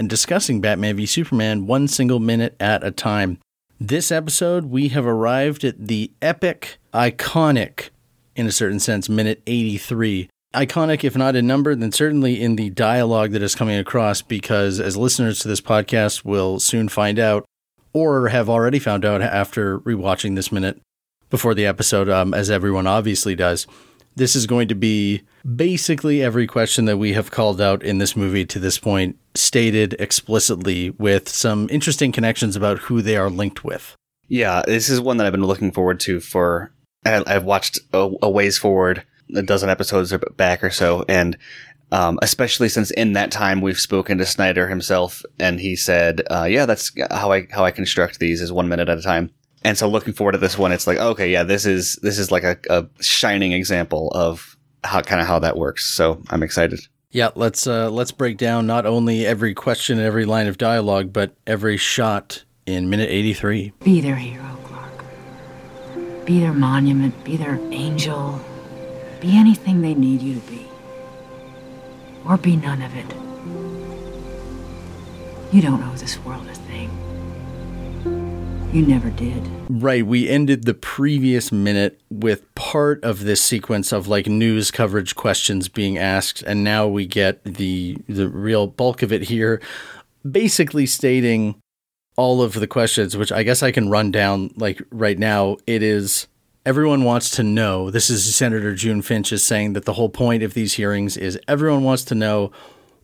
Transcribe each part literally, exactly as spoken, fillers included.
and discussing Batman v Superman one single minute at a time. This episode, we have arrived at the epic, iconic, in a certain sense, minute eighty-three. Iconic, if not in number, then certainly in the dialogue that is coming across, because as listeners to this podcast will soon find out, or have already found out after rewatching this minute before the episode, um, as everyone obviously does, this is going to be basically every question that we have called out in this movie to this point, stated explicitly with some interesting connections about who they are linked with. Yeah, this is one that I've been looking forward to for, I've watched a, a ways forward, a dozen episodes back or so, and um, especially since in that time we've spoken to Snyder himself, and he said, uh, yeah, that's how I how I construct these, is one minute at a time. And so looking forward to this one, it's like, okay, yeah, this is this is like a, a shining example of how kind of how that works. So I'm excited. Yeah, let's uh, let's break down not only every question and every line of dialogue, but every shot in minute eighty-three. Be their hero, Clark. Be their monument. Be their angel. Be anything they need you to be. Or be none of it. You don't owe this world a thing. You never did. Right. We ended the previous minute with part of this sequence of like news coverage questions being asked. And now we get the the real bulk of it here, basically stating all of the questions, which I guess I can run down like right now. It is everyone wants to know. This is Senator June Finch is saying that the whole point of these hearings is everyone wants to know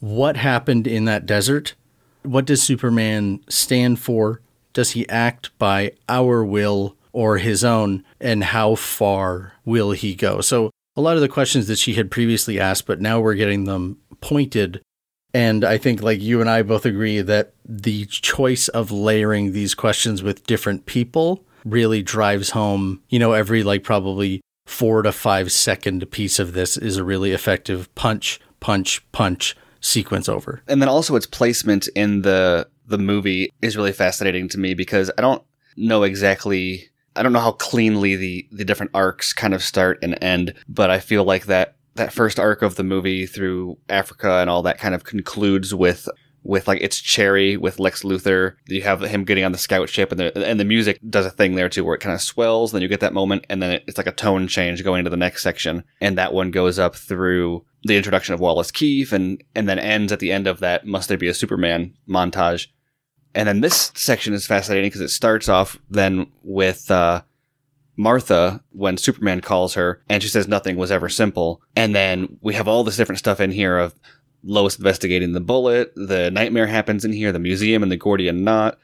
what happened in that desert. What does Superman stand for? Does he act by our will or his own? And how far will he go? So a lot of the questions that she had previously asked, but now we're getting them pointed. And I think like you and I both agree that the choice of layering these questions with different people really drives home, you know, every like probably four to five second piece of this is a really effective punch, punch, punch sequence over. And then also its placement in the the movie is really fascinating to me, because I don't know exactly, I don't know how cleanly the, the different arcs kind of start and end, but I feel like that, that first arc of the movie through Africa and all that kind of concludes with, with like it's Cherry with Lex Luthor. You have him getting on the scout ship, and the, and the music does a thing there too, where it kind of swells, then you get that moment, and then it's like a tone change going into the next section. And that one goes up through the introduction of Wallace Keefe, and, and then ends at the end of that Must There Be a Superman montage. And then this section is fascinating because it starts off then with uh, Martha when Superman calls her, and she says nothing was ever simple. And then we have all this different stuff in here of Lois investigating the bullet, the nightmare happens in here, the museum and the Gordian knot,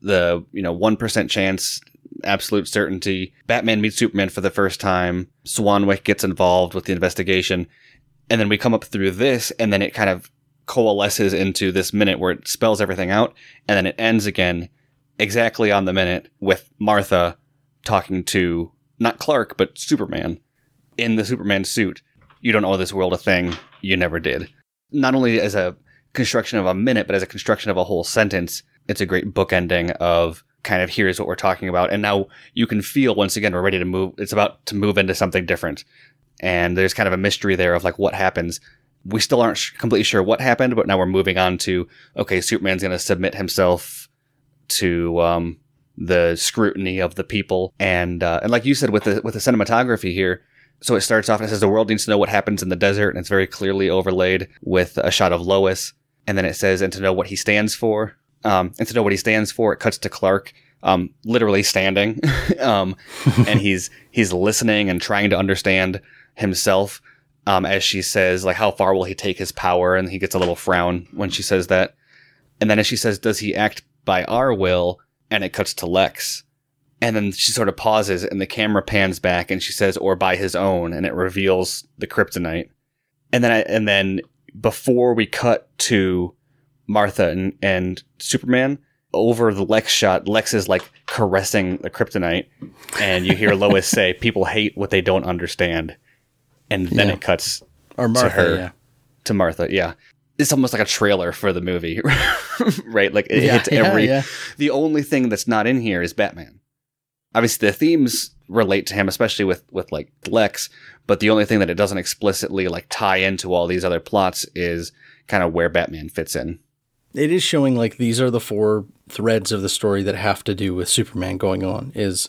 the, you know, one percent chance, absolute certainty. Batman meets Superman for the first time. Swanwick gets involved with the investigation. And then we come up through this, and then it kind of coalesces into this minute where it spells everything out, and then it ends again exactly on the minute with Martha talking to not Clark but Superman in the Superman suit. You don't owe this world a thing, you never did. Not only as a construction of a minute, but as a construction of a whole sentence, it's a great bookending of kind of here's what we're talking about, and now you can feel once again we're ready to move, it's about to move into something different, and there's kind of a mystery there of like what happens. We still aren't sh- completely sure what happened, but now we're moving on to, okay, Superman's going to submit himself to um, the scrutiny of the people. And uh, and like you said, with the, with the cinematography here, so it starts off and it says the world needs to know what happens in the desert, and it's very clearly overlaid with a shot of Lois. And then it says, and to know what he stands for, um, and to know what he stands for, it cuts to Clark um, literally standing. um, and he's he's listening and trying to understand himself. Um, as she says, like, how far will he take his power? And he gets a little frown when she says that. And then as she says, does he act by our will? And it cuts to Lex. And then she sort of pauses and the camera pans back and she says, or by his own. And it reveals the kryptonite. And then I, and then before we cut to Martha and, and Superman, over the Lex shot, Lex is like caressing the kryptonite, and you hear Lois say, "People hate what they don't understand," and then yeah. it cuts or Martha, to her, yeah. to Martha. Yeah, it's almost like a trailer for the movie, right? Like it yeah, hits every. Yeah, yeah. The only thing that's not in here is Batman. Obviously, the themes relate to him, especially with with like Lex. But the only thing that it doesn't explicitly like tie into all these other plots is kind of where Batman fits in. It is showing like these are the four threads of the story that have to do with Superman going on. Is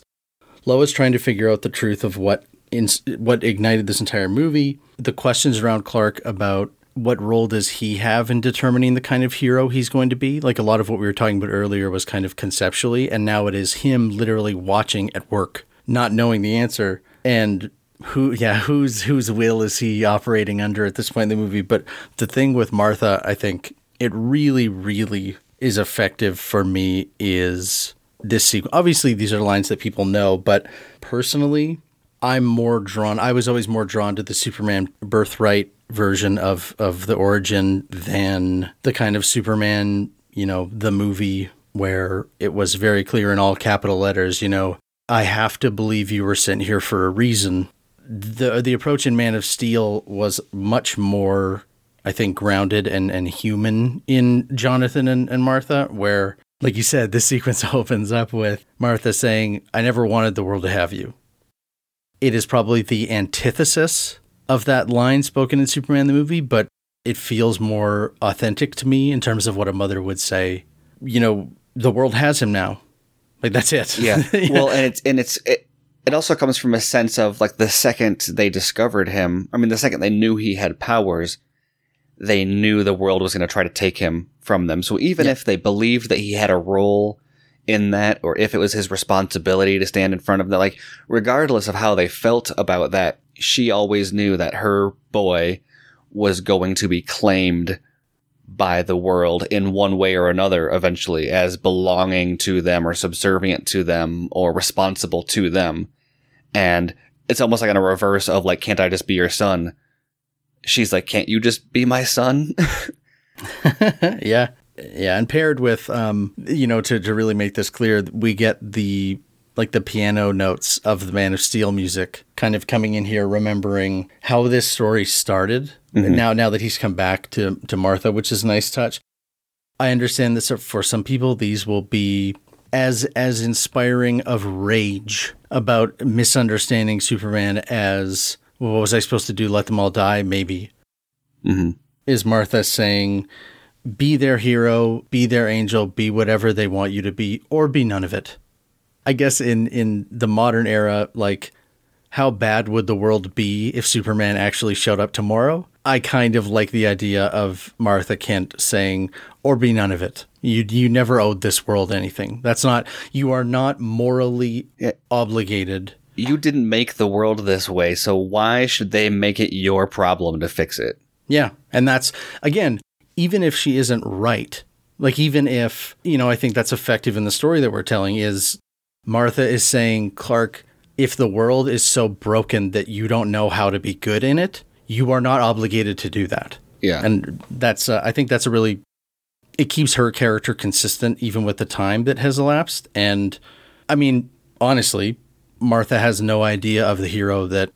Lois trying to figure out the truth of what in, what ignited this entire movie? The questions around Clark about what role does he have in determining the kind of hero he's going to be? Like a lot of what we were talking about earlier was kind of conceptually, and now it is him literally watching at work, not knowing the answer, and who, yeah, whose whose will is he operating under at this point in the movie? But the thing with Martha, I think it really, really is effective for me is this sequence. Obviously, these are lines that people know, but personally, I'm more drawn. I was always more drawn to the Superman birthright version of, of the origin than the kind of Superman, you know, the movie where it was very clear in all capital letters, you know, I have to believe you were sent here for a reason. The the approach in Man of Steel was much more, I think, grounded and, and human in Jonathan and, and Martha, where, like you said, this sequence opens up with Martha saying, I never wanted the world to have you. It is probably the antithesis of that line spoken in Superman the movie, but it feels more authentic to me in terms of what a mother would say. You know, the world has him now. Like, that's it. Yeah. yeah. Well, and it's, and it's, it, it also comes from a sense of like the second they discovered him, I mean, the second they knew he had powers, they knew the world was going to try to take him from them. So even yeah. if they believed that he had a role in that, or if it was his responsibility to stand in front of them, like regardless of how they felt about that, she always knew that her boy was going to be claimed by the world in one way or another eventually as belonging to them or subservient to them or responsible to them. And it's almost like on a reverse of like, can't I just be your son? She's like, can't you just be my son? yeah. Yeah. And paired with, um, you know, to, to really make this clear, we get the, like the piano notes of the Man of Steel music kind of coming in here, remembering how this story started. Mm-hmm. And now, now that he's come back to, to Martha, which is a nice touch. I understand this for some people, these will be as, as inspiring of rage about misunderstanding Superman as, what was I supposed to do? Let them all die? Maybe. Mm-hmm. Is Martha saying, be their hero, be their angel, be whatever they want you to be, or be none of it. I guess in, in the modern era, like, how bad would the world be if Superman actually showed up tomorrow? I kind of like the idea of Martha Kent saying, or be none of it. You you never owed this world anything. That's not, you are not morally yeah. obligated. You didn't make the world this way, so why should they make it your problem to fix it? Yeah, and that's, again, even if she isn't right, like even if, you know, I think that's effective in the story that we're telling is Martha is saying, Clark, if the world is so broken that you don't know how to be good in it, you are not obligated to do that. Yeah. And that's, uh, I think that's a really, it keeps her character consistent even with the time that has elapsed. And I mean, honestly, Martha has no idea of the hero that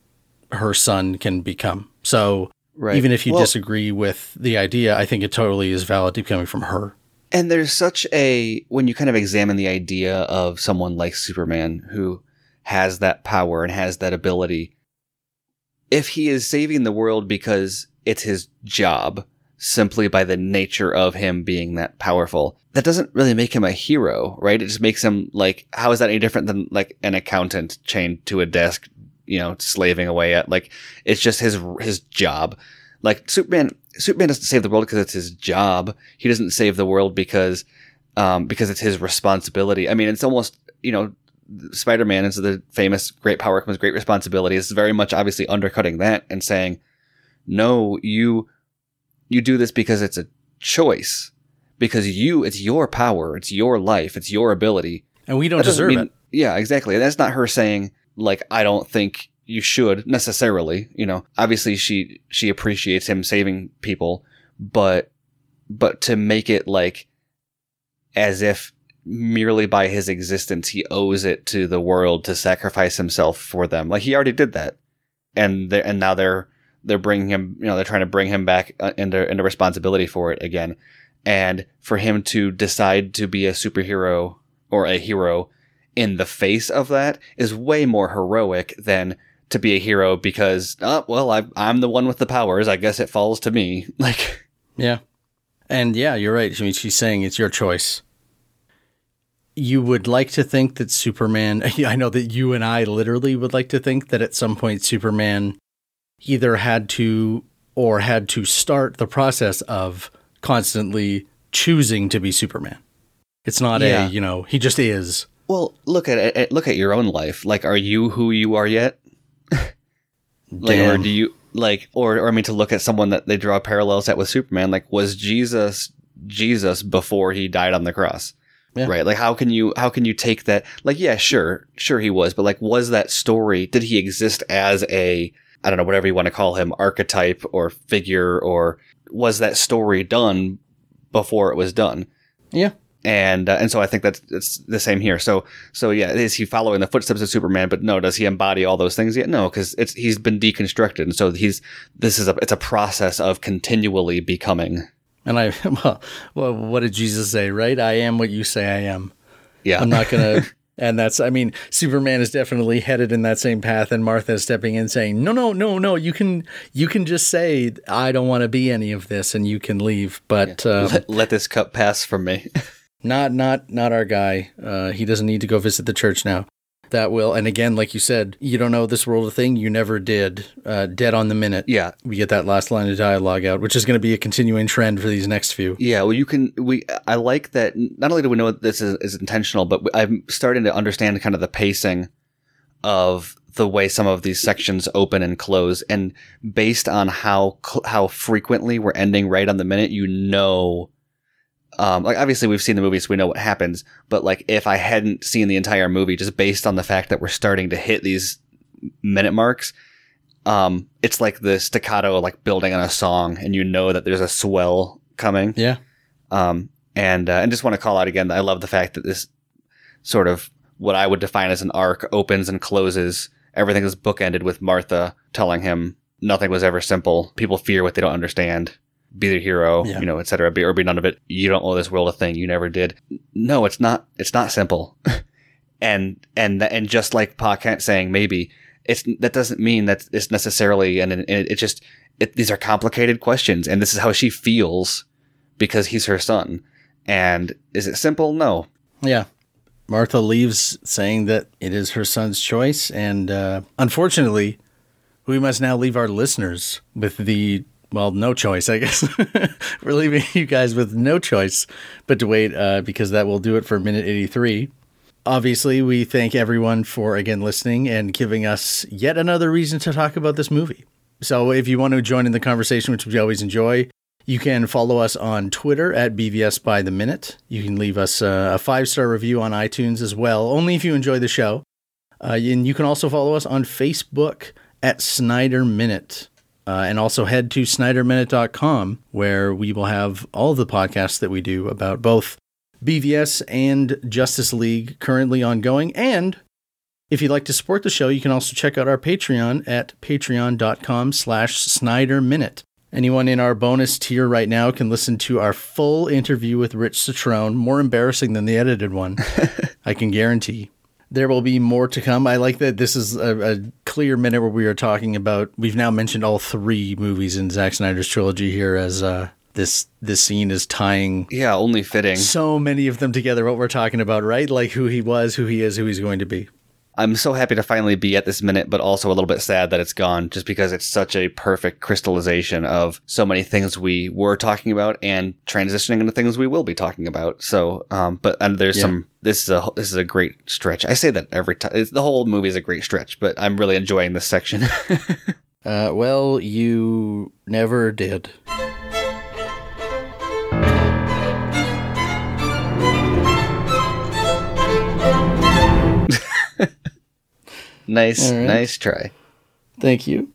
her son can become. So right. even if you well, disagree with the idea, I think it totally is valid coming from her. And there's such a, when you kind of examine the idea of someone like Superman who has that power and has that ability, if he is saving the world because it's his job simply by the nature of him being that powerful, that doesn't really make him a hero, right? It just makes him like, how is that any different than like an accountant chained to a desk, you know, slaving away at like, it's just his, his job. Like Superman, Superman doesn't save the world because it's his job. He doesn't save the world because, um, because it's his responsibility. I mean, it's almost, you know, Spider-Man is the famous great power comes great responsibility. It's very much obviously undercutting that and saying, no, you, you do this because it's a choice, because you, it's your power, it's your life, it's your ability. And we don't deserve mean, it. Yeah, exactly. And that's not her saying like, I don't think you should necessarily, you know, obviously she, she appreciates him saving people, but, but to make it like as if merely by his existence, he owes it to the world to sacrifice himself for them. Like, he already did that. And and now they're they're bringing him, you know, they're trying to bring him back into, into responsibility for it again. And for him to decide to be a superhero or a hero in the face of that is way more heroic than to be a hero because, oh, well, I, I'm the one with the powers. I guess it falls to me. Like, yeah. And yeah, you're right. I mean, she's saying it's your choice. You would like to think that Superman, I know that you and I literally would like to think that at some point Superman either had to or had to start the process of constantly choosing to be Superman. It's not yeah. a, you know, he just is. Well, look at it. Look at your own life. Like, are you who you are yet? Like, or do you like, or, or I mean, to look at someone that they draw parallels at with Superman, like, was Jesus, Jesus before he died on the cross? Yeah. Right. Like, how can you how can you take that? Like, yeah, sure. Sure he was. But like, was that story? Did he exist as a, I don't know, whatever you want to call him, archetype or figure? Or was that story done before it was done? Yeah. And uh, and so I think that's it's the same here. So so, yeah, is he following the footsteps of Superman? But no, does he embody all those things yet? No, because it's he's been deconstructed. And so he's this is a it's a process of continually becoming. And I, well, what did Jesus say, right? I am what you say I am. Yeah. I'm not going to, and that's, I mean, Superman is definitely headed in that same path, and Martha is stepping in saying, no, no, no, no, you can, you can just say, I don't want to be any of this, and you can leave, but. Yeah. Um, let, let this cup pass from me. not, not, not our guy. Uh, he doesn't need to go visit the church now. That will, and again, like you said, you don't know this world a thing, you never did. Uh, dead on the minute. Yeah. We get that last line of dialogue out, which is going to be a continuing trend for these next few. Yeah, well, you can, we, I like that, not only do we know this is, is intentional, but I'm starting to understand kind of the pacing of the way some of these sections open and close, and based on how, how frequently we're ending right on the minute, you know... Um, like, obviously, we've seen the movie, so we know what happens. But, like, if I hadn't seen the entire movie, just based on the fact that we're starting to hit these minute marks, um, it's like the staccato, like, building on a song, and you know that there's a swell coming. Yeah. Um, and, uh, and just want to call out again, that I love the fact that this sort of what I would define as an arc opens and closes. Everything is bookended with Martha telling him nothing was ever simple. People fear what they don't understand. Be the hero, yeah. you know, et cetera, be, or be none of it. You don't owe this world a thing. You never did. No, it's not. It's not simple. and and and just like Pa Kent saying, maybe it's that doesn't mean that it's necessarily. And, and it just it, these are complicated questions. And this is how she feels because he's her son. And is it simple? No. Yeah. Martha leaves saying that it is her son's choice. And uh, unfortunately, we must now leave our listeners with the. Well, no choice, I guess. We're leaving you guys with no choice but to wait uh, because that will do it for Minute eighty-three. Obviously, we thank everyone for, again, listening and giving us yet another reason to talk about this movie. So if you want to join in the conversation, which we always enjoy, you can follow us on Twitter at B V S by the minute. You can leave us uh, a five-star review on iTunes as well, only if you enjoy the show. Uh, and you can also follow us on Facebook at SnyderMinute. Uh, and also head to Snyder Minute dot com, where we will have all the podcasts that we do about both B V S and Justice League currently ongoing. And if you'd like to support the show, you can also check out our Patreon at patreon dot com slash Snyder Minute. Anyone in our bonus tier right now can listen to our full interview with Rich Citrone, more embarrassing than the edited one, I can guarantee. There will be more to come. I like that this is a, a clear minute where we are talking about, we've now mentioned all three movies in Zack Snyder's trilogy here as uh, this this scene is tying. Yeah, only fitting. So many of them together, what we're talking about, right? Like who he was, who he is, who he's going to be. I'm so happy to finally be at this minute, but also a little bit sad that it's gone just because it's such a perfect crystallization of so many things we were talking about and transitioning into things we will be talking about. So, um, but and there's yeah. some, this is a, this is a great stretch. I say that every time. The whole movie is a great stretch, but I'm really enjoying this section. uh, well, you never did. Nice, right. Nice try. Thank you.